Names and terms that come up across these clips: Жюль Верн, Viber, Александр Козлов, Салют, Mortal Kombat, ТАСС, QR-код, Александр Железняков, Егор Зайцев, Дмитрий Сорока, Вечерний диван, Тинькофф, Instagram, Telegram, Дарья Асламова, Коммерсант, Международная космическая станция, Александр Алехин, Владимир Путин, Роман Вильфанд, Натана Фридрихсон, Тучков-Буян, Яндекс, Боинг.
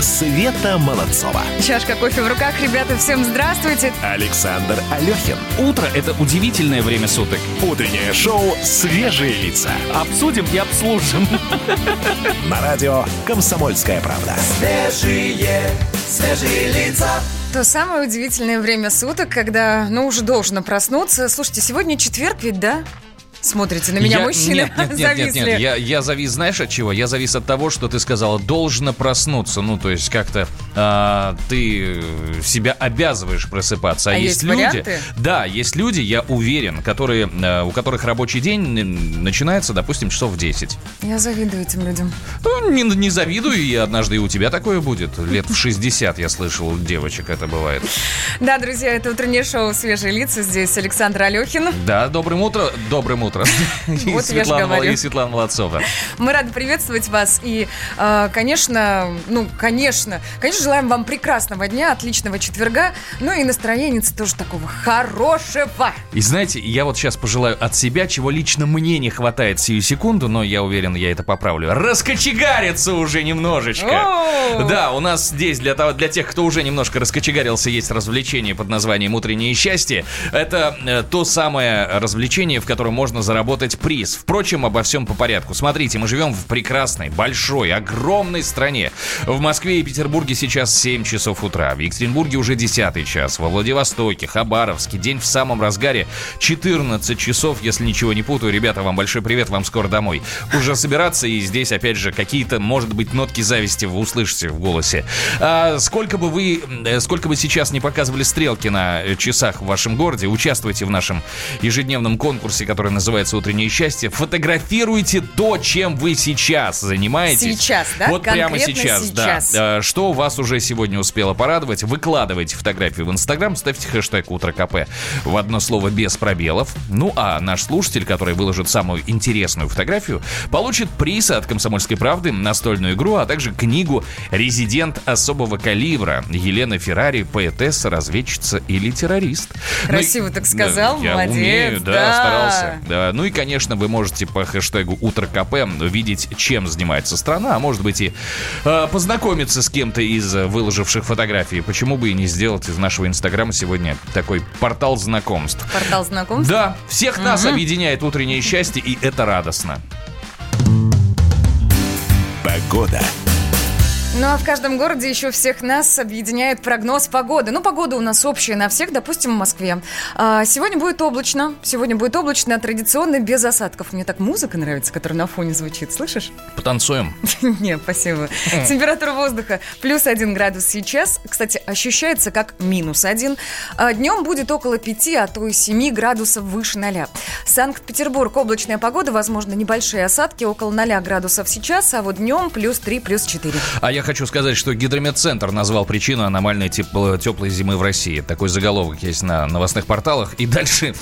Света Молодцова. Чашка кофе в руках, ребята, всем здравствуйте. Александр Алехин. Утро – это удивительное время суток. Утреннее шоу «Свежие лица». Обсудим и обслужим. На радио «Комсомольская правда». Свежие лица. То самое удивительное время суток, когда, уже должно проснуться. Слушайте, сегодня четверг ведь, да? Смотрите на меня, мужчины зависли. Нет. Я завис, знаешь, от чего? Я завис от того, что ты сказала, должно проснуться. Ну, то есть как-то ты себя обязываешь просыпаться. А есть люди, варианты? Да, есть люди, я уверен, у которых рабочий день начинается, допустим, часов в 10. Я завидую этим людям. Ну, не завидую, и однажды и у тебя такое будет. Лет в 60, я слышал, у девочек это бывает. Да, друзья, это утреннее шоу «Свежие лица». Здесь Александр Алехин. Да, доброе утро. Вот я же говорю. И Светлана Молодцова. Мы рады приветствовать вас. И, конечно, желаем вам прекрасного дня, отличного четверга. Ну и настроения тоже такого хорошего. И знаете, я вот сейчас пожелаю от себя, чего лично мне не хватает сию секунду, но я уверен, я это поправлю. Раскочегариться уже немножечко. Да, у нас здесь для тех, кто уже немножко раскочегарился, есть развлечение под названием «Утреннее счастье». Это то самое развлечение, в котором можно заработать приз. Впрочем, обо всем по порядку. Смотрите, мы живем в прекрасной, большой, огромной стране. В Москве и Петербурге сейчас 7 часов утра. В Екатеринбурге уже 10 час. Во Владивостоке, Хабаровске день в самом разгаре. 14 часов, если ничего не путаю. Ребята, вам большой привет, вам скоро домой. Уже собираться, и здесь, опять же, какие-то, может быть, нотки зависти вы услышите в голосе. Сколько бы сейчас не показывали стрелки на часах в вашем городе, участвуйте в нашем ежедневном конкурсе, который называется «Утреннее счастье». Фотографируйте то, чем вы сейчас занимаетесь. Сейчас, да? Вот конкретно прямо сейчас. Да. Что вас уже сегодня успело порадовать? Выкладывайте фотографию в Instagram, ставьте хэштег «Утро КП» в одно слово без пробелов. Ну, а наш слушатель, который выложит самую интересную фотографию, получит приз от «Комсомольской правды», настольную игру, а также книгу «Резидент особого калибра» Елена Феррари, поэтесса, разведчица или террорист. Красиво так сказал, я молодец. Умею, да, старался. Да. Ну и, конечно, вы можете по хэштегу «Утро КП» видеть, чем занимается страна, а может быть и познакомиться с кем-то из выложивших фотографии. Почему бы и не сделать из нашего Инстаграма сегодня такой портал знакомств. Портал знакомств? Да. Всех нас объединяет утреннее счастье, и это радостно. Погода. Ну, а в каждом городе еще всех нас объединяет прогноз погоды. Ну, погода у нас общая на всех, допустим, в Москве. Сегодня будет облачно, традиционно, без осадков. Мне так музыка нравится, которая на фоне звучит, слышишь? Потанцуем. Нет, спасибо. Температура воздуха +1 градус сейчас. Кстати, ощущается как -1. Днем будет около 5, а то и 7 градусов выше 0. Санкт-Петербург. Облачная погода, возможно, небольшие осадки, около 0 градусов сейчас, а вот днем +3, +4. А я хочу сказать, что Гидрометцентр назвал причину аномальной теплой зимы в России. Такой заголовок есть на новостных порталах. И дальше...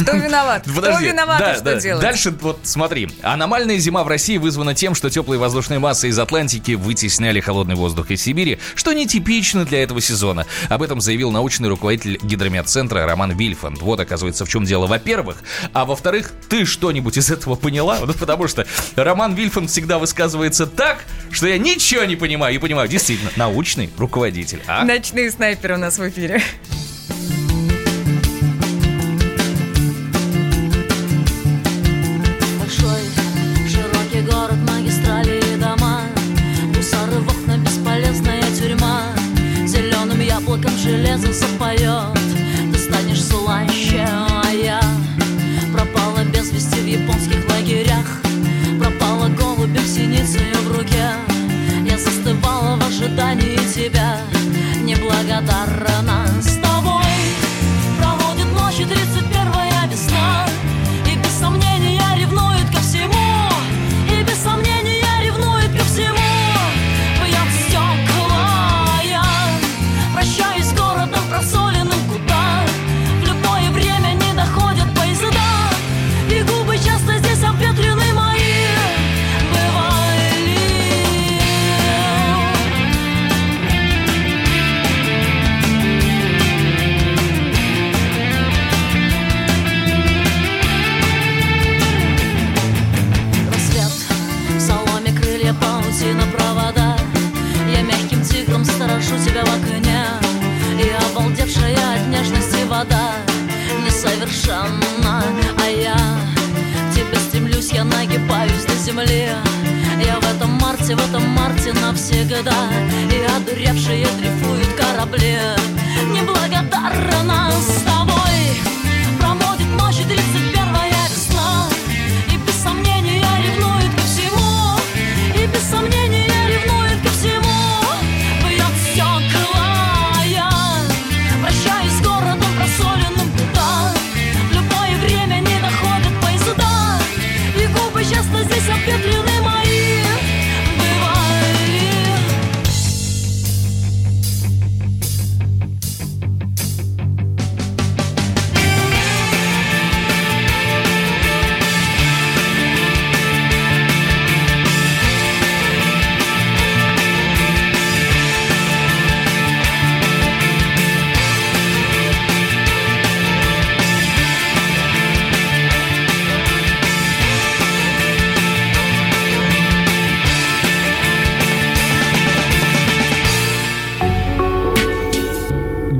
Кто виноват? Подожди. Кто виноват, да, что делать? Дальше вот смотри. Аномальная зима в России вызвана тем, что теплые воздушные массы из Атлантики вытесняли холодный воздух из Сибири, что нетипично для этого сезона. Об этом заявил научный руководитель Гидрометцентра Роман Вильфанд. Вот, оказывается, в чем дело. Во-первых. А во-вторых, ты что-нибудь из этого поняла? Вот, потому что Роман Вильфанд всегда высказывается так, что я ничего не понимаю. Я понимаю, действительно, научный руководитель. А? Ночные снайперы у нас в эфире. Большой, широкий город, магистрали и дома. Мусоры в окна, бесполезная тюрьма. Зеленым яблоком железо запоет. Ты станешь слаще, а я пропала без вести в японских лагерях. Пропала голубем синицею в руке. Застывала в ожидании тебя, неблагодарна. С тобой проводит ночи 31-я весна. И без сомнения ревнует ко всему. И без сомнения ревнует ко всему. Бьет стекла, я прощаюсь с городом просоленным. нахожу тебя в окне, и обалдевшая от нежности вода несовершенна, а я к тебе стремлюсь, я нагибаюсь до земли. Я в этом марте навсегда, и одуревшие дрейфуют корабли. Неблагодарна с тобой проводит ночи 31-я весна, и без сомнения ревнует ко всему, и без сомнения ревнует ко всему. Бьет стеклая, прощаюсь с городом просоленным туда. В любое время не доходят поезда, и губы часто здесь обветрены.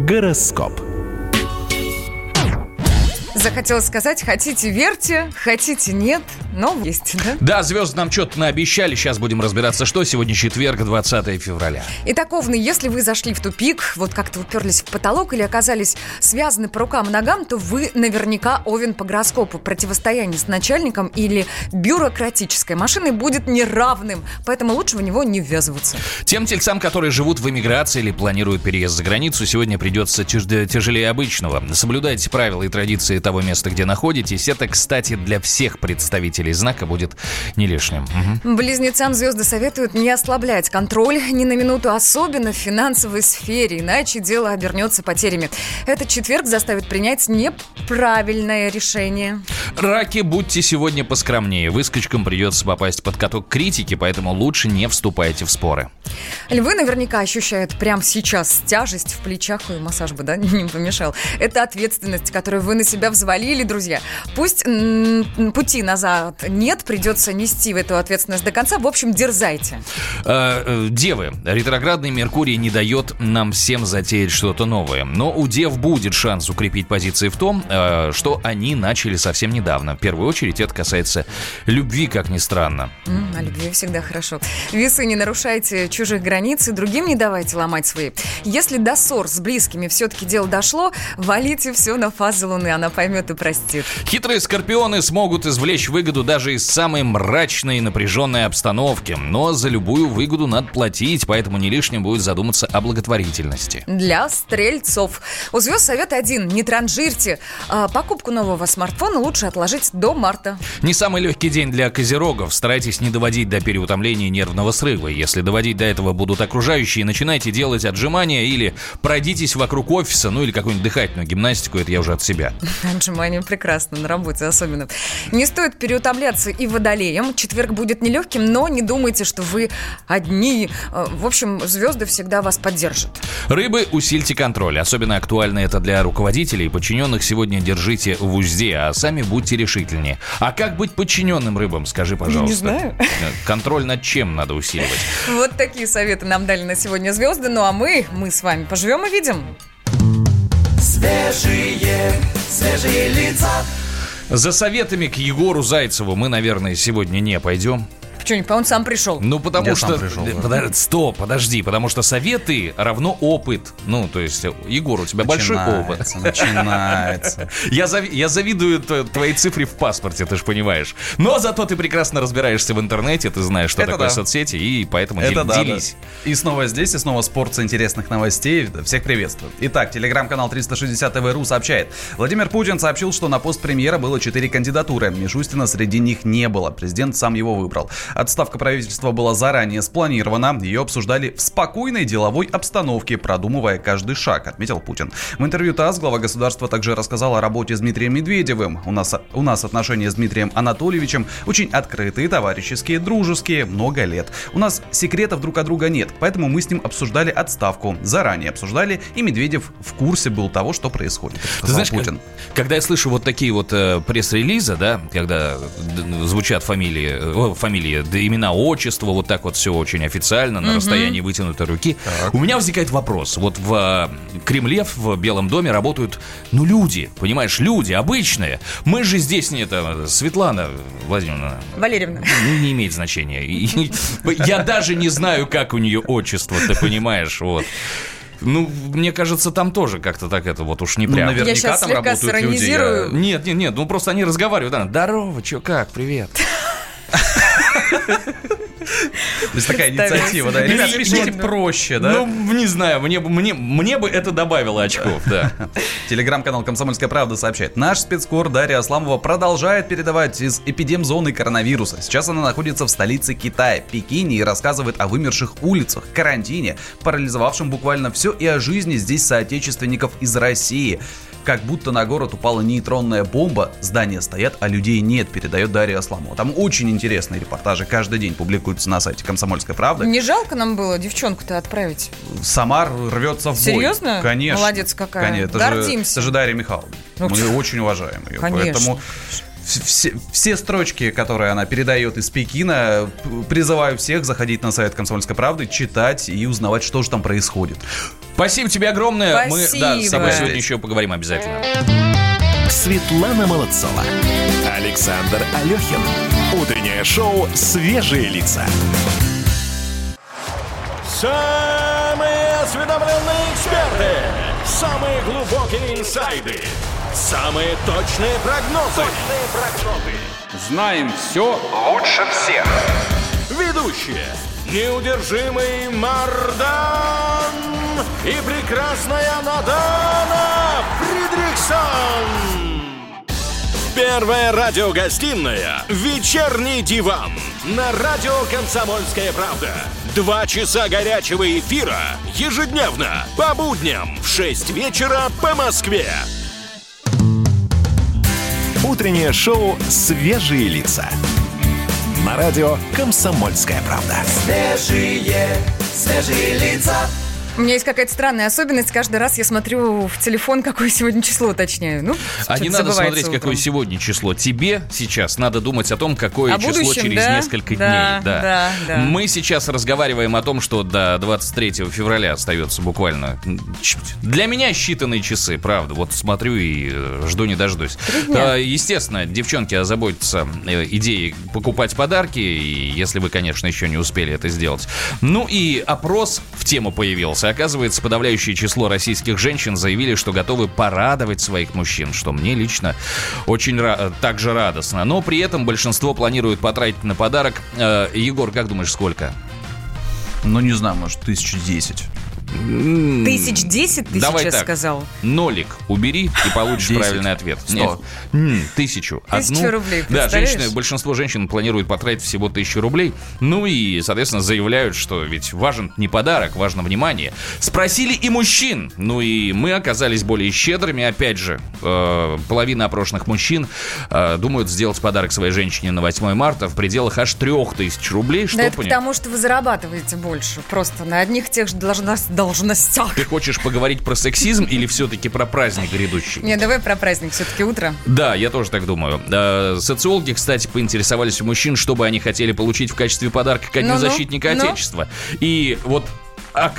Гороскоп. Захотела сказать, хотите верьте, хотите нет, но есть, да? Да, звезды нам что-то наобещали, сейчас будем разбираться, что. Сегодня четверг, 20 февраля. Итак, овны, если вы зашли в тупик, вот как-то уперлись в потолок или оказались связаны по рукам и ногам, то вы наверняка овен по гороскопу. Противостояние с начальником или бюрократической машиной будет неравным, поэтому лучше в него не ввязываться. Тем тельцам, которые живут в эмиграции или планируют переезд за границу, сегодня придется тяжелее обычного. Соблюдайте правила и традиции того места, где находитесь. Это, кстати, для всех представителей знака будет не лишним. Угу. Близнецам звезды советуют не ослаблять контроль ни на минуту, особенно в финансовой сфере, иначе дело обернется потерями. Этот четверг заставит принять неправильное решение. Раки, будьте сегодня поскромнее. Выскочкам придется попасть под каток критики, поэтому лучше не вступайте в споры. Львы наверняка ощущают прямо сейчас тяжесть в плечах. Ой, массаж бы, да, не помешал. Это ответственность, которую вы на себя взвалили, друзья. Пусть пути назад нет, придется нести в эту ответственность до конца. В общем, дерзайте. Девы. Ретроградный Меркурий не дает нам всем затеять что-то новое. Но у дев будет шанс укрепить позиции в том, что они начали совсем недавно. В первую очередь это касается любви, как ни странно. О любви всегда хорошо. Весы, не нарушайте чужих границ и другим не давайте ломать свои. Если до ссор с близкими все-таки дело дошло, валите все на фазы Луны, она поймет и простит. Хитрые скорпионы смогут извлечь выгоду даже из самой мрачной и напряженной обстановки. Но за любую выгоду надо платить, поэтому не лишним будет задуматься о благотворительности. Для стрельцов. У звезд совет один. Не транжирьте. Покупку нового смартфона лучше отложить до марта. Не самый легкий день для козерогов. Старайтесь не доводить до переутомления и нервного срыва. Если доводить до этого будут окружающие, начинайте делать отжимания или пройдитесь вокруг офиса, ну или какую-нибудь дыхательную гимнастику, это я уже от себя. Отжимания прекрасно, на работе особенно. Не стоит переутомляться и водолеям. Четверг будет нелегким, но не думайте, что вы одни. В общем, звезды всегда вас поддержат. Рыбы, усильте контроль. Особенно актуально это для руководителей и подчиненных. Сегодня держите в узде, а сами будьте решительнее. А как быть подчиненным рыбам, скажи, пожалуйста? Не знаю. Контроль над чем надо усиливать? Вот такие советы нам дали на сегодня звезды. Ну а мы с вами поживем и видим. Свежие лица. За советами к Егору Зайцеву мы, наверное, сегодня не пойдем. Почему? Он сам пришел. Ну, потому что... Пришел, да. Подожди. Потому что советы равно опыт. Ну, то есть, Егор, у тебя большой опыт. Начинается. Я завидую твоей цифре в паспорте, ты же понимаешь. Но зато ты прекрасно разбираешься в интернете, ты знаешь, что такое соцсети, и поэтому делись. Да. И снова здесь, и снова спорт интересных новостей. Всех приветствую. Итак, телеграм-канал 360 ТВ.ру сообщает. Владимир Путин сообщил, что на пост премьера было 4 кандидатуры. Мишустина среди них не было. Президент сам его выбрал. Отставка правительства была заранее спланирована. Ее обсуждали в спокойной деловой обстановке, продумывая каждый шаг, отметил Путин. В интервью ТАСС глава государства также рассказал о работе с Дмитрием Медведевым. У нас отношения с Дмитрием Анатольевичем очень открытые, товарищеские, дружеские, много лет. У нас секретов друг от друга нет, поэтому мы с ним обсуждали отставку. Заранее обсуждали, и Медведев в курсе был того, что происходит. Ты знаешь, Путин. Когда я слышу вот такие вот пресс-релизы, да, когда звучат фамилии да, имена, отчество, вот так вот все очень официально, на расстоянии вытянутой руки. Так. У меня возникает вопрос. Вот в Кремле, в Белом доме работают, ну, люди, понимаешь, люди обычные. Мы же здесь, не это, Светлана Владимировна. Валерьевна. Не имеет значения. Я даже не знаю, как у нее отчество, ты понимаешь, вот. Ну, мне кажется, там тоже как-то так это вот уж не прям. Ну, наверняка я сейчас там слегка работают сиронизирую. Люди. Нет, ну просто они разговаривают. Да, здорово, чё, как, привет. То есть такая инициатива, да? Ребята, пишите проще, да? Ну, не знаю, мне бы это добавило очков, да. Телеграм-канал «Комсомольская правда» сообщает. Наш спецкор Дарья Асламова продолжает передавать из эпидемзоны коронавируса. Сейчас она находится в столице Китая, Пекине, и рассказывает о вымерших улицах, карантине, парализовавшем буквально все, и о жизни здесь соотечественников из России. Как будто на город упала нейтронная бомба, здания стоят, а людей нет, передает Дарья Асламова. Там очень интересные репортажи, каждый день публикуются на сайте «Комсомольской правды». Не жалко нам было девчонку-то отправить? Самар рвется в бой. Серьезно? Конечно. Молодец какая. Конечно. Гордимся. Это же Дарья Михайловна. Ну, мы очень уважаем ее. Конечно. Поэтому... Все строчки, которые она передает из Пекина, призываю всех заходить на сайт «Комсомольской правды», читать и узнавать, что же там происходит. Спасибо тебе огромное. Спасибо. Мы с тобой сегодня еще поговорим обязательно. Светлана Молодцова, Александр Алехин. Утреннее шоу «Свежие лица». Самые осведомленные эксперты. Самые глубокие инсайды. Самые точные прогнозы. Знаем все лучше всех. Ведущие. Неудержимый Мардан и прекрасная Натана Фридрихсон. Первая радиогостиная «Вечерний диван» на радио «Комсомольская правда». 2 часа горячего эфира ежедневно по будням в 6 вечера по Москве. Утреннее шоу «Свежие лица». На радио «Комсомольская правда». Свежие лица. У меня есть какая-то странная особенность. Каждый раз я смотрю в телефон, какое сегодня число, уточняю. Ну, а не надо смотреть, утром. Какое сегодня число. Тебе сейчас надо думать о том, какое о число будущем, через несколько дней. Да. Мы сейчас разговариваем о том, что до 23 февраля остается буквально... Для меня считанные часы, правда. Вот смотрю и жду не дождусь. Естественно, девчонки озаботятся идеей покупать подарки, если вы, конечно, еще не успели это сделать. Ну и опрос в тему появился. Оказывается, подавляющее число российских женщин заявили, что готовы порадовать своих мужчин, что мне лично очень также радостно. Но при этом большинство планирует потратить на подарок. Егор, как думаешь, сколько? Ну, не знаю, может, 1010. 1010 ты давай сейчас так. Сказал? Нолик убери и получишь 10. Правильный ответ. 100. Нет. 1000. 1000 рублей, да, женщины, большинство женщин планируют потратить всего 1000 рублей. Ну и, соответственно, заявляют, что ведь важен не подарок, важно внимание. Спросили и мужчин. Ну и мы оказались более щедрыми. Опять же, половина опрошенных мужчин думают сделать подарок своей женщине на 8 марта в пределах аж 3000 рублей. Что да это потому, что вы зарабатываете больше. Просто на одних тех же должностях. Ты хочешь поговорить про сексизм или все-таки про праздник грядущий? Нет, давай про праздник, все-таки утро. Да, я тоже так думаю. Социологи, кстати, поинтересовались у мужчин, что бы они хотели получить в качестве подарка ко Дню защитника Отечества. И вот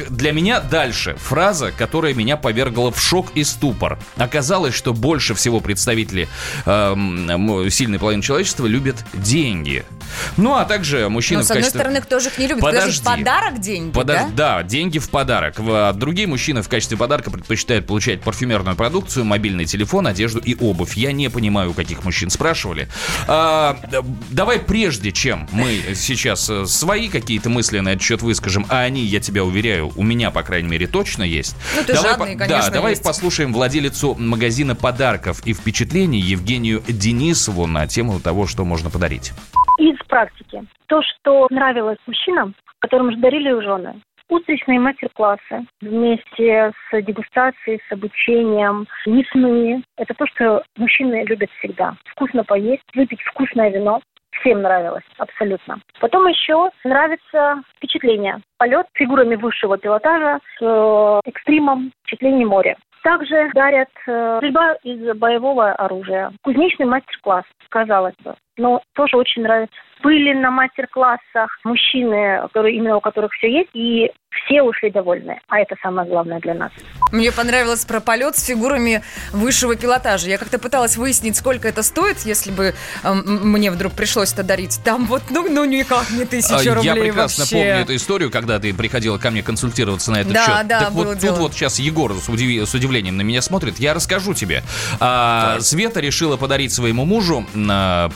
для меня дальше фраза, которая меня повергла в шок и ступор. Оказалось, что больше всего представители сильной половины человечества любят деньги. Ну, а также мужчины в качестве... с одной стороны, кто же их не любит? Подожди. Подожди, подарок деньги, да? Да, деньги в подарок. Другие мужчины в качестве подарка предпочитают получать парфюмерную продукцию, мобильный телефон, одежду и обувь. Я не понимаю, у каких мужчин спрашивали. Давай прежде, чем мы сейчас свои какие-то мысли на этот счет выскажем, а они, я тебя уверяю, у меня, по крайней мере, точно есть. Ну, ты жадный, конечно, да, давай есть. Послушаем владелицу магазина подарков и впечатлений Евгению Денисову на тему того, что можно подарить. Из практики. То, что нравилось мужчинам, которым же дарили у жены. Устричные мастер-классы вместе с дегустацией, с обучением, мясные. Это то, что мужчины любят всегда. Вкусно поесть, выпить вкусное вино. Всем нравилось, абсолютно. Потом еще нравится впечатление. Полет с фигурами высшего пилотажа, с экстримом, впечатление моря. Также дарят стрельба из боевого оружия. Кузнечный мастер-класс, казалось бы. но тоже очень нравится. Были на мастер-классах мужчины, которые, именно у которых все есть, и все ушли довольны. А это самое главное для нас. Мне понравилось про полет с фигурами высшего пилотажа. Я как-то пыталась выяснить, сколько это стоит, если бы мне вдруг пришлось это дарить. Там вот, ну никак не 1000 рублей вообще. Я прекрасно помню эту историю, когда ты приходила ко мне консультироваться на этот счет. Да, так вот, тут вот сейчас Егор с удивлением на меня смотрит. Я расскажу тебе. Света решила подарить своему мужу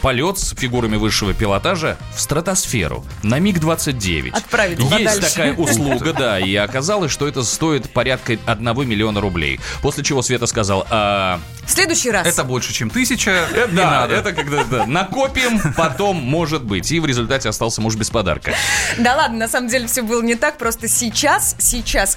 полет с фигурами высшего пилотажа в стратосферу на МиГ-29. Отправить подальше. Есть такая услуга, да, и оказалось, что это стоит порядка 1 миллиона рублей. После чего Света сказал, в следующий раз. Это больше, чем 1000. Не надо. Это когда-то накопим, потом, может быть. И в результате остался муж без подарка. Да ладно, на самом деле все было не так. Просто сейчас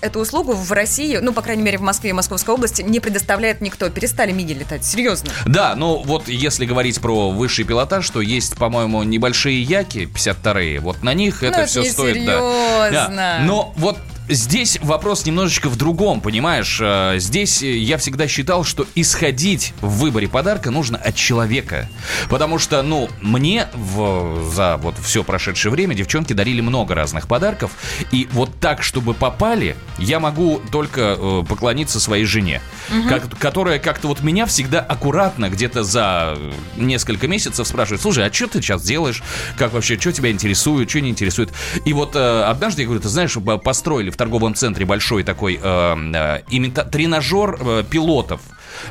эту услугу в России, ну, по крайней мере, в Москве и Московской области не предоставляет никто. Перестали МиГи летать, серьезно. Да, ну вот если говорить про высший пилотаж, то есть, по-моему, небольшой Яки 52-е, вот на них это все стоит, да. Но вот здесь вопрос немножечко в другом, понимаешь? Здесь я всегда считал, что исходить в выборе подарка нужно от человека. Потому что, мне за вот все прошедшее время девчонки дарили много разных подарков. И вот так, чтобы попали, я могу только поклониться своей жене. Угу. Которая как-то вот меня всегда аккуратно где-то за несколько месяцев спрашивает: слушай, а что ты сейчас делаешь? Как вообще, что тебя интересует, что не интересует? И вот однажды я говорю, ты знаешь, построили в торговом центре большой такой тренажер пилотов.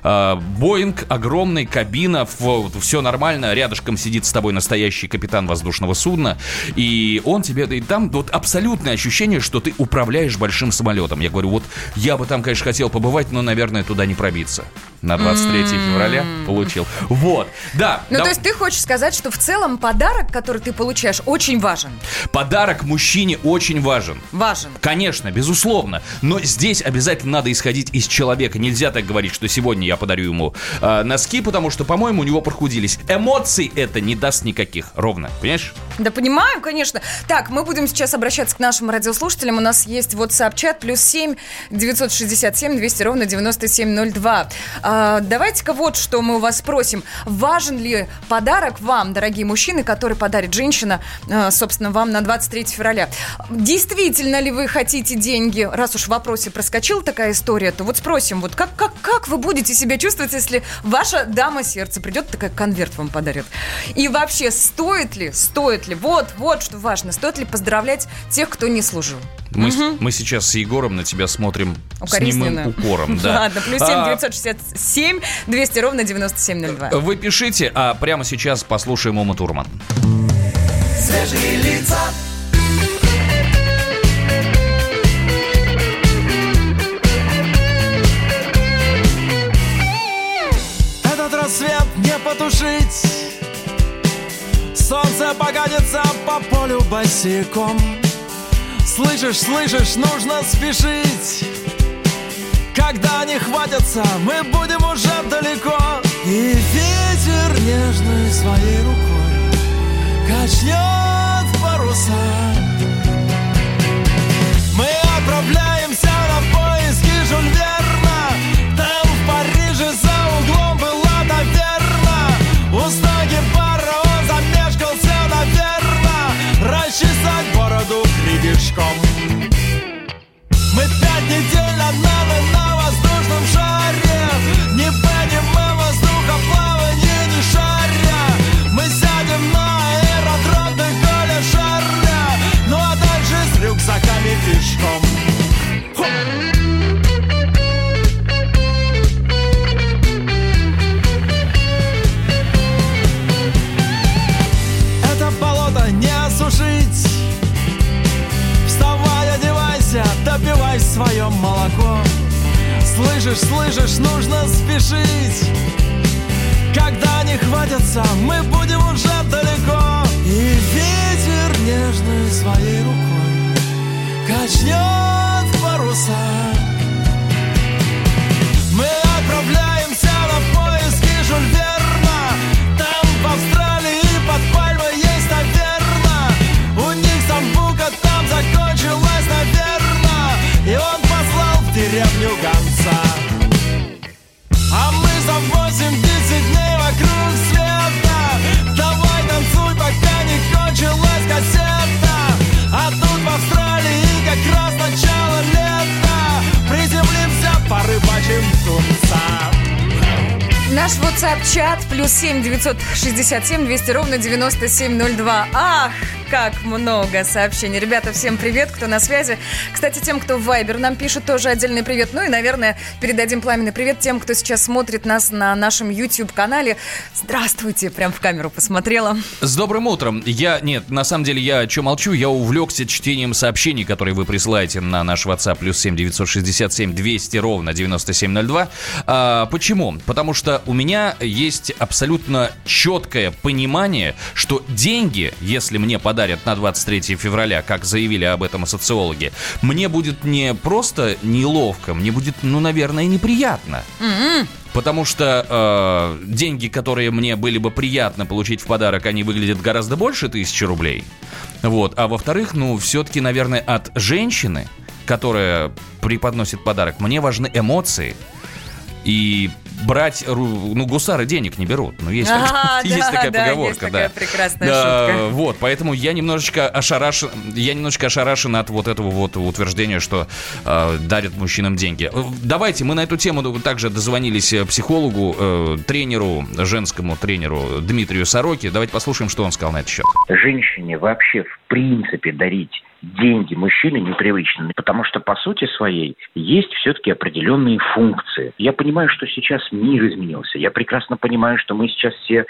Боинг, огромный, кабина, все нормально, рядышком сидит с тобой настоящий капитан воздушного судна, и он тебе, и там вот абсолютное ощущение, что ты управляешь большим самолетом. Я говорю, вот я бы там, конечно, хотел побывать, но, наверное, туда не пробиться. На 23 февраля получил. Вот, да. То есть ты хочешь сказать, что в целом подарок, который ты получаешь, очень важен? Подарок мужчине очень важен. Важен. Конечно, безусловно, но здесь обязательно надо исходить из человека. Нельзя так говорить, что сегодня я подарю ему носки, потому что, по-моему, у него прохудились. Эмоций это не даст никаких. Ровно. Понимаешь? Да, понимаю, конечно. Так, мы будем сейчас обращаться к нашим радиослушателям. У нас есть WhatsApp-чат +7 967 200 97 02. Давайте-ка вот что мы у вас спросим. Важен ли подарок вам, дорогие мужчины, который подарит женщина, собственно, вам на 23 февраля? Действительно ли вы хотите деньги? Раз уж в вопросе проскочила такая история, то вот спросим, вот как вы будете себя чувствовать, если ваша дама сердца придет, такая конверт вам подарит? И вообще, стоит ли, вот что важно, стоит ли поздравлять тех, кто не служил? Мы сейчас с Егором на тебя смотрим с немым укором. Да. Ладно, +7 967 200 97 02. Вы пишите, а прямо сейчас послушаем Ума Турман. Свежие лица. Этот рассвет не потушить, солнце погодится по полю босиком. Слышишь, нужно спешить. Когда они хватятся, мы будем уже далеко. И ветер нежной своей рукой качнет паруса. Мы отправляемся на поиски Жюль Верна. Там в Париже за углом была таверна. У стойки бара он замешкался, наверно. Расчесать бороду гребешком. Мы 5 недель на нами на воздушном шаре, не понимая воздухоплавания, не шаря. Мы сядем на аэродром Деголя Шарля, ну а дальше с рюкзаками пешком. Это болото не осушить. Вставай, одевайся, допивай свое молоко. Слышишь, нужно спешить. Когда они хватятся, мы будем уже далеко. И ветер нежной своей рукой качнет паруса. Мы отправляемся на поиски Жюль Верна. Там в Австралии под пальмой есть таверна. У них самбука там закончилась, наверно. И он послал в деревню гонца. А мы за 8-10 дней вокруг света. Давай на Наш WhatsApp-чат +7 967 200 97 02. Ах, как много сообщений. Ребята, всем привет, кто на связи. Кстати, тем, кто в Viber нам пишет, тоже отдельный привет. Ну и, наверное, передадим пламенный привет тем, кто сейчас смотрит нас на нашем YouTube-канале. Здравствуйте, прям в камеру посмотрела. С добрым утром. Я увлекся чтением сообщений, которые вы присылаете на наш WhatsApp +7 967 200 97 02. Почему? Потому что у меня есть абсолютно четкое понимание, что деньги, если мне подарят на 23 февраля, как заявили об этом социологи, мне будет не просто неловко, мне будет, наверное, неприятно. Mm-hmm. Потому что деньги, которые мне были бы приятно получить в подарок, они выглядят гораздо больше 1000 рублей. Вот. А во-вторых, все-таки, наверное, от женщины, которая преподносит подарок, мне важны эмоции. И брать, гусары денег не берут. Есть такая поговорка. Есть такая прекрасная шутка. Вот, поэтому я немножечко ошарашен от вот этого вот утверждения, что дарят мужчинам деньги. Давайте, мы на эту тему также дозвонились психологу, женскому тренеру Дмитрию Сороке. Давайте послушаем, что он сказал на этот счет. Женщине вообще в принципе дарить деньги мужчине непривычны, потому что по сути своей есть все-таки определенные функции. Я понимаю, что сейчас мир изменился. Я прекрасно понимаю, что мы сейчас все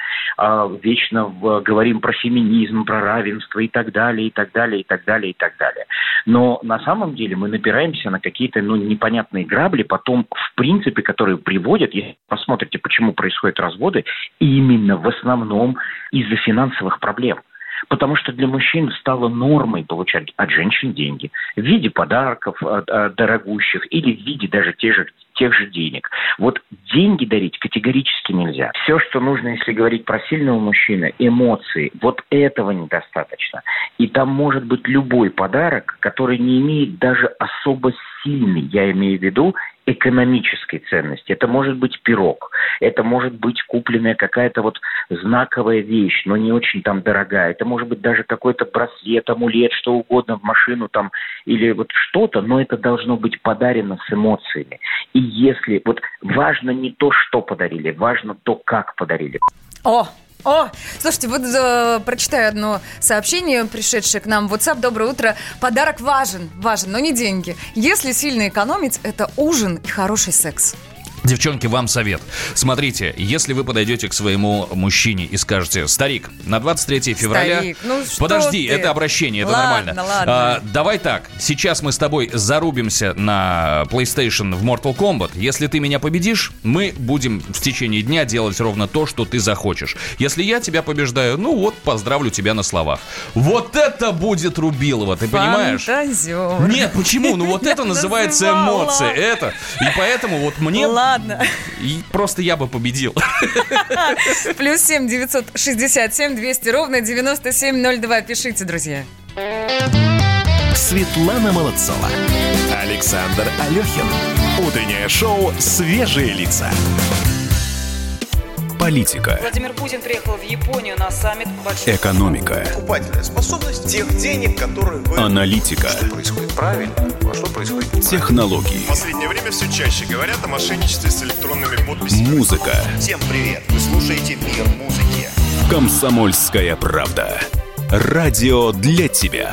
вечно говорим про феминизм, про равенство и так далее, и так далее, и так далее, и так далее. Но на самом деле мы напираемся на какие-то непонятные грабли, потом в принципе, которые приводят, если посмотрите, почему происходят разводы, именно в основном из-за финансовых проблем. Потому что для мужчин стало нормой получать от женщин деньги в виде подарков дорогущих или в виде даже тех же денег. Вот деньги дарить категорически нельзя. Все, что нужно, если говорить про сильного мужчину, эмоции, вот этого недостаточно. И там может быть любой подарок, который не имеет даже особо сильной, я имею в виду, экономической ценности. Это может быть пирог, это может быть купленная какая-то знаковая вещь, но не очень там дорогая. Это может быть даже какой-то браслет, амулет, что угодно, в машину там или что-то, но это должно быть подарено с эмоциями. И если важно не то, что подарили, важно то, как подарили. О, слушайте, прочитаю одно сообщение, пришедшее к нам в WhatsApp. Доброе утро. Подарок важен, но не деньги. Если сильно экономить, это ужин и хороший секс. Девчонки, вам совет. Смотрите, если вы подойдете к своему мужчине и скажете: «Старик, на 23 февраля...» Старик, подожди, это обращение, это нормально. Ладно. Давай так, сейчас мы с тобой зарубимся на PlayStation в Mortal Kombat. Если ты меня победишь, мы будем в течение дня делать ровно то, что ты захочешь. Если я тебя побеждаю, поздравлю тебя на словах». Вот это будет рубилово, ты понимаешь? Фантазер. Нет, почему? Это называется эмоции. И поэтому мне... Ладно. И просто я бы победил. +7 967 200 97 02. Пишите, друзья. Светлана Молодцова. Александр Алехин. Утреннее шоу «Свежие лица». Политика. Владимир Путин приехал в Японию на саммит. Экономика. Покупательная способность тех денег, которые вы... Аналитика. Что происходит правильно, а что происходит неправильно. Технологии. В последнее время все чаще говорят о мошенничестве с электронными подписями. Музыка. Всем привет, вы слушаете «Мир музыки». Комсомольская правда. Радио для тебя.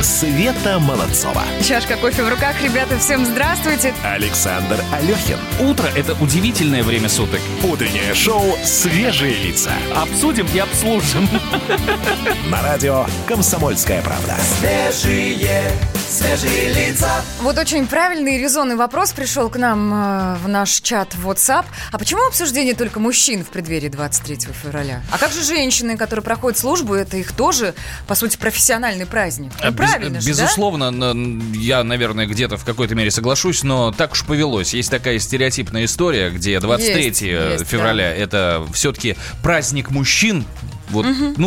Света Молодцова. Чашка кофе в руках, ребята, всем здравствуйте. Александр Алехин. Утро – это удивительное время суток. Утреннее шоу «Свежие лица». Обсудим и обслужим. На радио «Комсомольская правда». Свежие лица. Вот очень правильный и резонный вопрос пришел к нам в наш чат в WhatsApp. А почему обсуждение только мужчин в преддверии 23 февраля? А как же женщины, которые проходят службу, это их тоже, по сути, профессиональный праздник? Правильно же, безусловно, да? Я, наверное, где-то в какой-то мере соглашусь, но так уж повелось. Есть такая стереотипная история, где 23 февраля это все-таки праздник мужчин.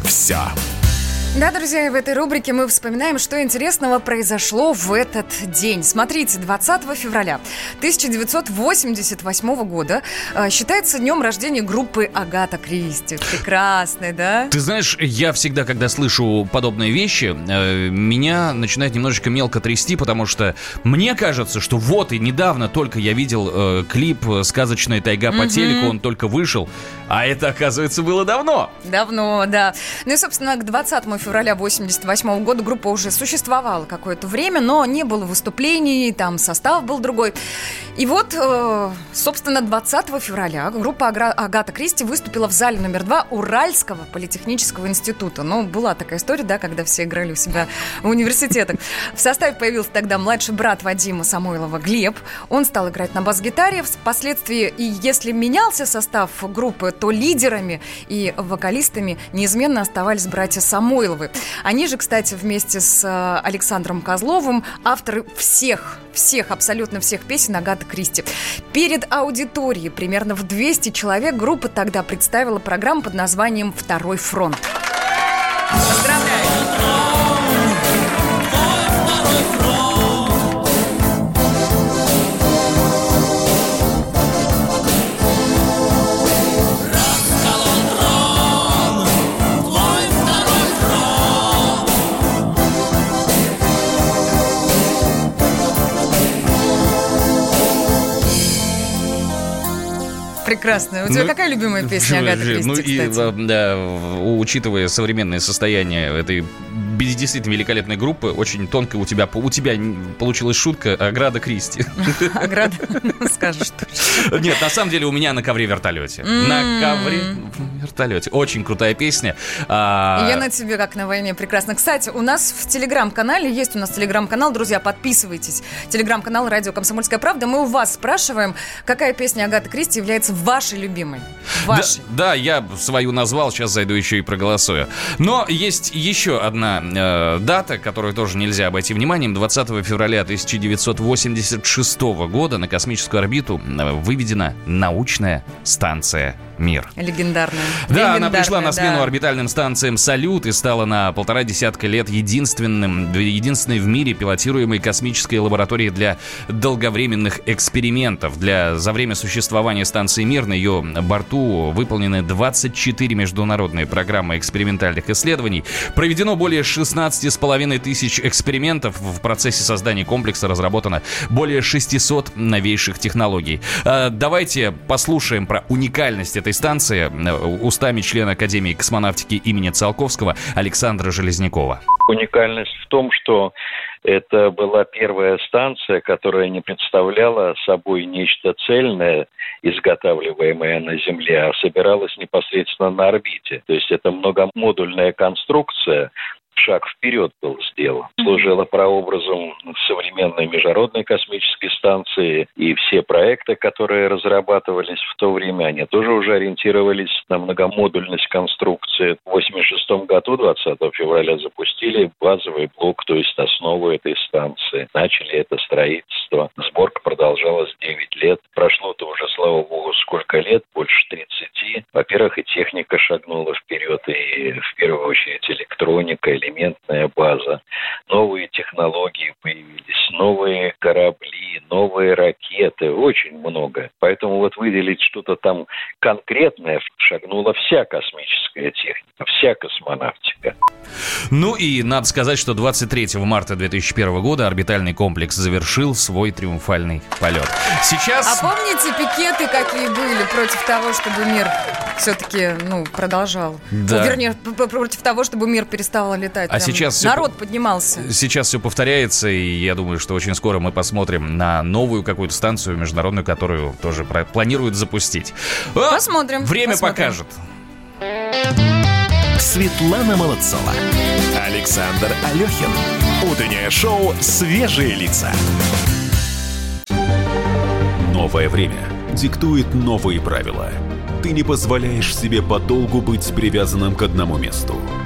все. Да, друзья, и в этой рубрике мы вспоминаем, что интересного произошло в этот день. Смотрите, 20 февраля 1988 года считается днем рождения группы Агата Кристи. Прекрасный, да? Ты знаешь, я всегда, когда слышу подобные вещи, меня начинает немножечко мелко трясти, потому что мне кажется, что вот и недавно только я видел клип «Сказочная тайга» по телеку, он только вышел, а это, оказывается, было давно. Давно, да. Ну и, собственно, к 20 февраля 1988 года группа уже существовала какое-то время, но не было выступлений, там состав был другой. И вот, собственно, 20 февраля группа Агата Кристи выступила в зале номер 2 Уральского политехнического института. Ну, была такая история, да, когда все играли у себя в университетах. В составе появился тогда младший брат Вадима Самойлова Глеб. Он стал играть на бас-гитаре. Впоследствии, и если менялся состав группы, то лидерами и вокалистами неизменно оставались братья Самойловы. Они же, кстати, вместе с Александром Козловым авторы всех, абсолютно всех песен Агаты Кристи. Перед аудиторией примерно в 200 человек группа тогда представила программу под названием «Второй фронт». Поздравляю! Прекрасно. У тебя какая любимая песня Агаты Кристи, кстати? Да, учитывая современное состояние этой действительно великолепной группы, очень тонко у тебя получилась шутка «Агата Кристи». Агата, скажешь что? Нет, на самом деле у меня «На ковре в вертолете». На ковре в вертолете. Очень крутая песня. Я на тебе как на войне. Прекрасно. Кстати, у нас в телеграм-канале, есть у нас телеграм-канал, друзья, подписывайтесь. Телеграм-канал «Радио Комсомольская правда». Мы у вас спрашиваем, какая песня Агаты Кристи является вашей любимой. Вашей. Да, я свою назвал, сейчас зайду еще и проголосую. Но есть еще одна дата, которую тоже нельзя обойти вниманием. 20 февраля 1986 года на космическую орбиту выведена научная станция «Мир». Легендарная. Да, она пришла на смену орбитальным станциям «Салют» и стала на 1.5 десятка лет единственной в мире пилотируемой космической лабораторией для долговременных экспериментов. За время существования станции «Мир» на ее борту выполнены 24 международные программы экспериментальных исследований. Проведено более 16,5 тысяч экспериментов. В процессе создания комплекса разработано более 600 новейших технологий. Давайте послушаем про уникальность этой станции устами члена Академии космонавтики имени Циолковского Александра Железнякова. Уникальность в том, что это была первая станция, которая не представляла собой нечто цельное, изготавливаемое на Земле, а собиралась непосредственно на орбите. То есть это многомодульная конструкция, шаг вперед был сделан. Служила прообразом современной международной космической станции, и все проекты, которые разрабатывались в то время, они тоже уже ориентировались на многомодульность конструкции. В 1986 году, 20 февраля, запустили базовый блок, то есть основу этой станции. Начали это строительство. Сборка продолжалась 9 лет. Прошло-то уже, слава богу, сколько лет? Больше 30. Во-первых, и техника шагнула вперед, и и в первую очередь электроника, элементная база. Новые технологии появились, новые корабли, новые ракеты, очень много. Поэтому вот выделить что-то там конкретное шагнула вся космическая техника, вся космонавтика. Ну и надо сказать, что 23 марта 2001 года орбитальный комплекс завершил свой триумфальный полет. Сейчас... А помните пикеты, какие были против того, чтобы мир все-таки продолжал? Да. Ну, вернее, против того, чтобы мир перестал летать. А сейчас народ поднимался. Сейчас все повторяется, и я думаю, что очень скоро мы посмотрим на новую какую-то станцию международную, которую тоже планируют запустить. Посмотрим. Время покажет. Светлана Молодцова, Александр Алехин. Утреннее шоу «Свежие лица». Новое время диктует новые правила. Ты не позволяешь себе подолгу быть привязанным к одному месту.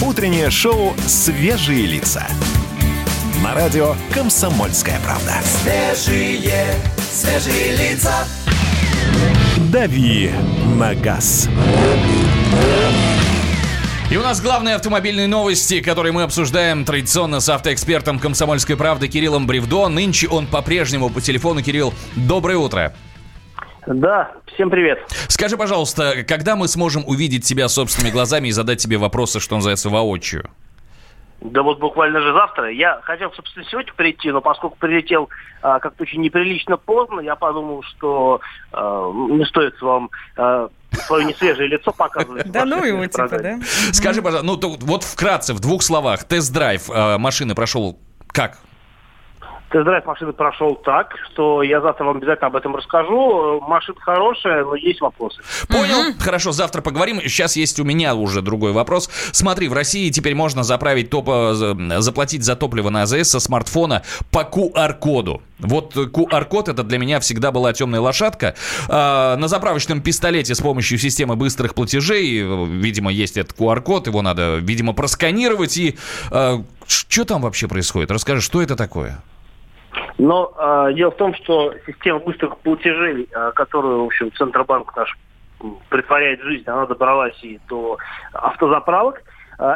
Утреннее шоу «Свежие лица». На радио «Комсомольская правда». Свежие лица. Дави на газ. И у нас главные автомобильные новости, которые мы обсуждаем традиционно с автоэкспертом «Комсомольской правды» Кириллом Бревдо. Нынче он по-прежнему по телефону. Кирилл, доброе утро. Да, всем привет. Скажи, пожалуйста, когда мы сможем увидеть тебя собственными глазами и задать тебе вопросы, что называется, воочию? Да вот буквально же завтра. Я хотел, собственно, сегодня прийти, но поскольку прилетел как-то очень неприлично поздно, я подумал, что не стоит вам свое несвежее лицо показывать. Да ну его типа, да? Скажи, пожалуйста, вот вкратце, в двух словах, тест-драйв машины прошел как? Тест-драйв машины прошел так, что я завтра вам обязательно об этом расскажу. Машина хорошая, но есть вопросы. Понял. Хорошо, завтра поговорим. Сейчас есть у меня уже другой вопрос. Смотри, в России теперь можно заплатить за топливо на АЗС со смартфона по QR-коду. Вот QR-код — это для меня всегда была темная лошадка. На заправочном пистолете с помощью системы быстрых платежей, видимо, есть этот QR-код, его надо, видимо, просканировать. И что там вообще происходит? Расскажи, что это такое? Но дело в том, что система быстрых платежей, которую, в общем, Центробанк наш притворяет в жизнь, она добралась и до автозаправок.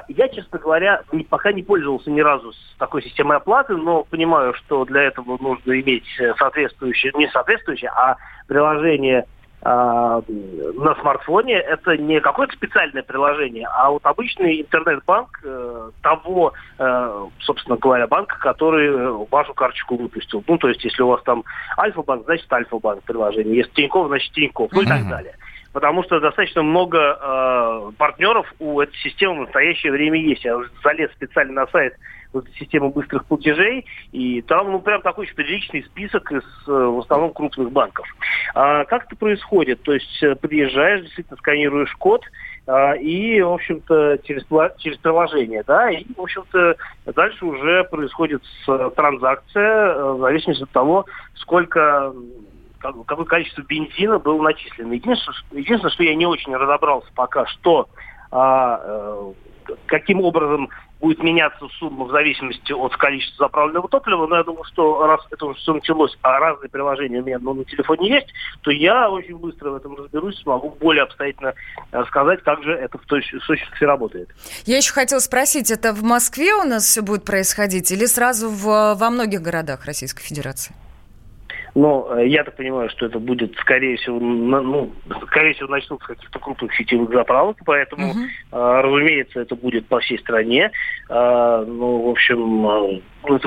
Я, честно говоря, пока не пользовался ни разу такой системой оплаты, но понимаю, что для этого нужно иметь соответствующее приложение на смартфоне. Это не какое-то специальное приложение, а вот обычный интернет-банк того, собственно говоря, банка, который вашу карточку выпустил. Ну, то есть, если у вас там Альфа-банк, значит, Альфа-банк приложение. Если Тинькофф, значит, Тинькофф. Ну и так далее. Потому что достаточно много партнеров у этой системы в настоящее время есть. Я уже залез специально на сайт системы быстрых платежей, и там прям такой специфичный список из в основном крупных банков. Как это происходит? То есть подъезжаешь, действительно сканируешь код, и, в общем-то, через приложение, да, и, в общем-то, дальше уже происходит транзакция в зависимости от того, сколько... какое количество бензина было начислено. Единственное, что я не очень разобрался пока, что каким образом будет меняться сумма в зависимости от количества заправленного топлива, но я думаю, что раз это уже все началось, а разные приложения у меня на телефоне есть, то я очень быстро в этом разберусь, смогу более обстоятельно сказать, как же это в точности работает. Я еще хотела спросить, это в Москве у нас все будет происходить или сразу во многих городах Российской Федерации? Но я так понимаю, что это будет, скорее всего, начнутся каких-то крупных сетевых заправок, поэтому, разумеется, это будет по всей стране. Это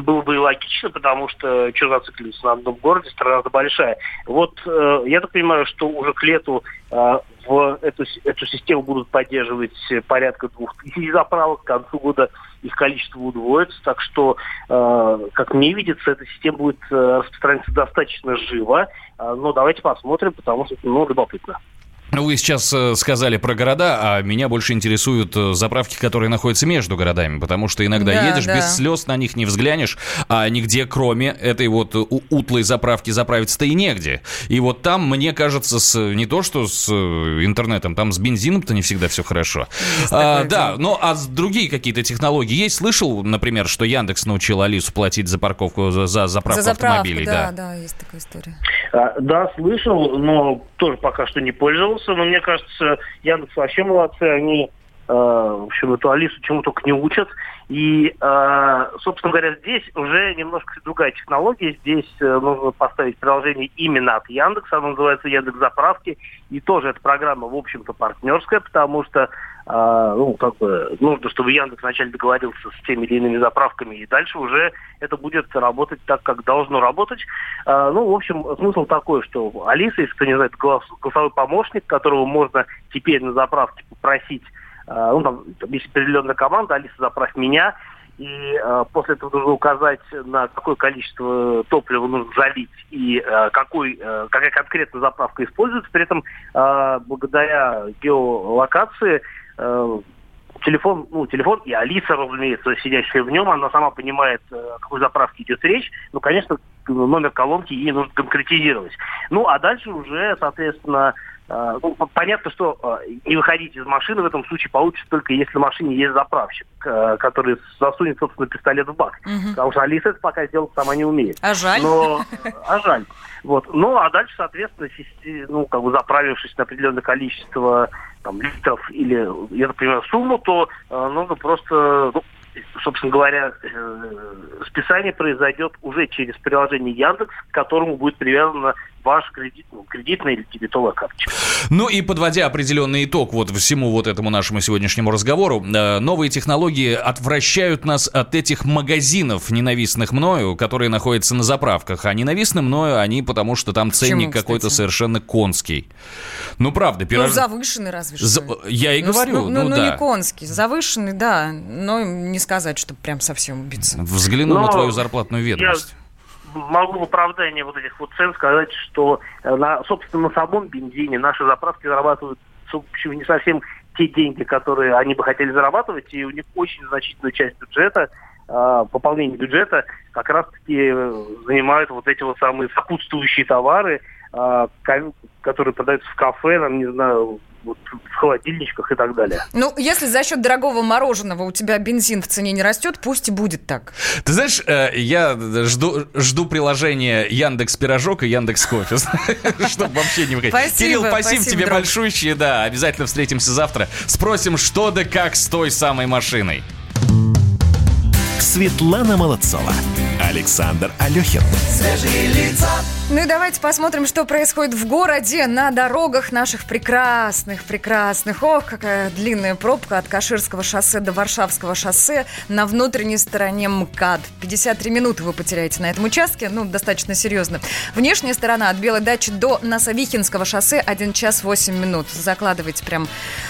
было бы и логично, потому что что зацикливаться на одном городе, страна-то большая. Вот я так понимаю, что уже к лету эту систему будут поддерживать порядка 2000 заправок, к концу года их количество удвоится, так что, как мне видится, эта система будет распространяться достаточно живо, но давайте посмотрим, потому что, любопытно. Вы сейчас сказали про города, а меня больше интересуют заправки, которые находятся между городами, потому что иногда едешь без слез, на них не взглянешь, а нигде, кроме этой вот утлой заправки, заправиться-то и негде. И вот там, мне кажется, не то что с интернетом, там с бензином-то не всегда все хорошо. А другие какие-то технологии есть? Слышал, например, что Яндекс научил Алису платить за парковку, за заправку автомобилей? Да, есть такая история. Да, слышал, но тоже пока что не пользовался. Но мне кажется, Яндекс вообще молодцы. Они, в общем, эту Алису чему только не учат. И, собственно говоря, здесь уже немножко другая технология. Здесь нужно поставить приложение именно от Яндекса. Оно называется Яндекс.Заправки. И тоже эта программа, в общем-то, партнерская, потому что нужно, чтобы Яндекс вначале договорился с теми или иными заправками, и дальше уже это будет работать так, как должно работать. В общем, смысл такой, что Алиса, если кто не знает, голосовой помощник, которого можно теперь на заправке попросить, есть определенная команда: Алиса, заправь меня, и после этого нужно указать, на какое количество топлива нужно залить и какая конкретно заправка используется. При этом благодаря геолокации телефон и Алиса, разумеется, сидящая в нем, она сама понимает, о какой заправке идет речь. Ну, конечно, номер колонки ей нужно конкретизировать. Ну, а дальше уже, соответственно, понятно, что не выходить из машины в этом случае получится только если в машине есть заправщик, который засунет, собственно, пистолет в бак. Угу. Потому что Алиса это пока сделать сама не умеет. А жаль. А жаль. Вот. А дальше, соответственно, заправившись на определенное количество литров или, я например, сумму, то нужно просто... собственно говоря, списание произойдет уже через приложение Яндекс, к которому будет привязана ваша кредитная или дебетовая карточка. И подводя определенный итог всему этому нашему сегодняшнему разговору, новые технологии отвращают нас от этих магазинов, ненавистных мною, которые находятся на заправках, а ненавистны мною они, потому что там ценник какой-то совершенно конский. Правда. Завышенный разве что. Я и говорю. Не конский. Завышенный, да, но не сказать, что прям совсем убиться. Взгляну на твою зарплатную ведомость. Я могу в оправдании этих цен сказать, что, собственно, на самом бензине наши заправки зарабатывают, в общем, не совсем те деньги, которые они бы хотели зарабатывать, и у них очень значительную часть бюджета, пополнение бюджета, как раз-таки занимают эти самые сопутствующие товары, которые продаются в кафе, в холодильничках и так далее. Если за счет дорогого мороженого у тебя бензин в цене не растет, пусть и будет так. Ты знаешь, я жду приложения Яндекс Пирожок и Яндекс Кофе, чтобы вообще не выходить. Кирилл, спасибо тебе большущее, да, обязательно встретимся завтра, спросим, что да как с той самой машиной. Светлана Молодцова, Александр Алехин. Свежие лица. Давайте посмотрим, что происходит в городе, на дорогах наших прекрасных. Ох, какая длинная пробка от Каширского шоссе до Варшавского шоссе на внутренней стороне МКАД. 53 минуты вы потеряете на этом участке, достаточно серьезно. Внешняя сторона от Белой дачи до Носовихинского шоссе 1 час 8 минут. Закладывайте прям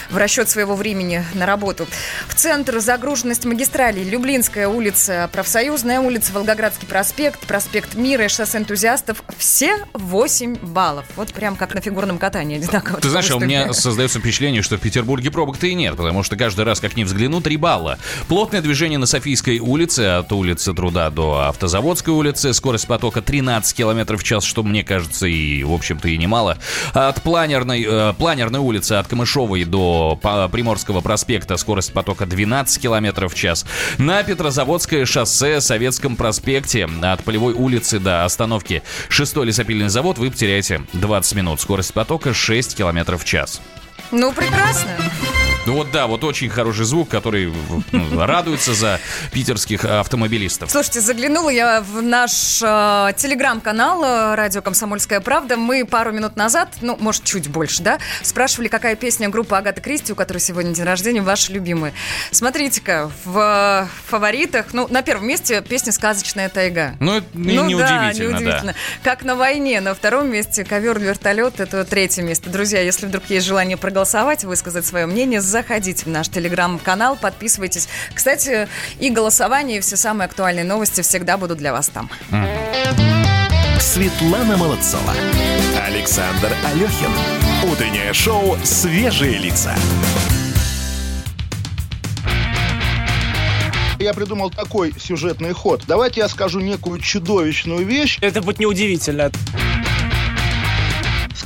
в расчет своего времени на работу. В центр загруженность магистралей: Люблинская улица, Профсоюзная улица, Волгоградский проспект, проспект Мира и шоссе Энтузиастов. Все 8 баллов. Прям как на фигурном катании одинаково. Ты знаешь, у меня создается впечатление, что в Петербурге пробок-то и нет, потому что каждый раз, как ни взгляну, 3 балла. Плотное движение на Софийской улице, от улицы Труда до Автозаводской улицы. Скорость потока 13 км в час, что, мне кажется, и, в общем-то, и немало. От Планерной улицы, от Камышовой до Приморского проспекта, скорость потока 12 км в час. На Петрозаводское шоссе, Советском проспекте, от Полевой улицы до остановки 6 Лесопильный завод, вы потеряете 20 минут. Скорость потока 6 км в час. Прекрасно. Очень хороший звук, который радуется за питерских автомобилистов. Слушайте, заглянула я в наш телеграм-канал «Радио Комсомольская правда». Мы пару минут назад, может, чуть больше, да, спрашивали, какая песня группы Агаты Кристи, у которой сегодня день рождения, ваши любимые. Смотрите-ка, в фаворитах, на первом месте песня «Сказочная тайга». Неудивительно. Как на войне. На втором месте «Ковер-вертолет», это третье место. Друзья, если вдруг есть желание проголосовать, высказать свое мнение, заходите в наш телеграм-канал, подписывайтесь. Кстати, и голосование, и все самые актуальные новости всегда будут для вас там. Светлана Молодцова, Александр Алехин. Утреннее шоу «Свежие лица». Я придумал такой сюжетный ход. Давайте я скажу некую чудовищную вещь. Это будет неудивительно.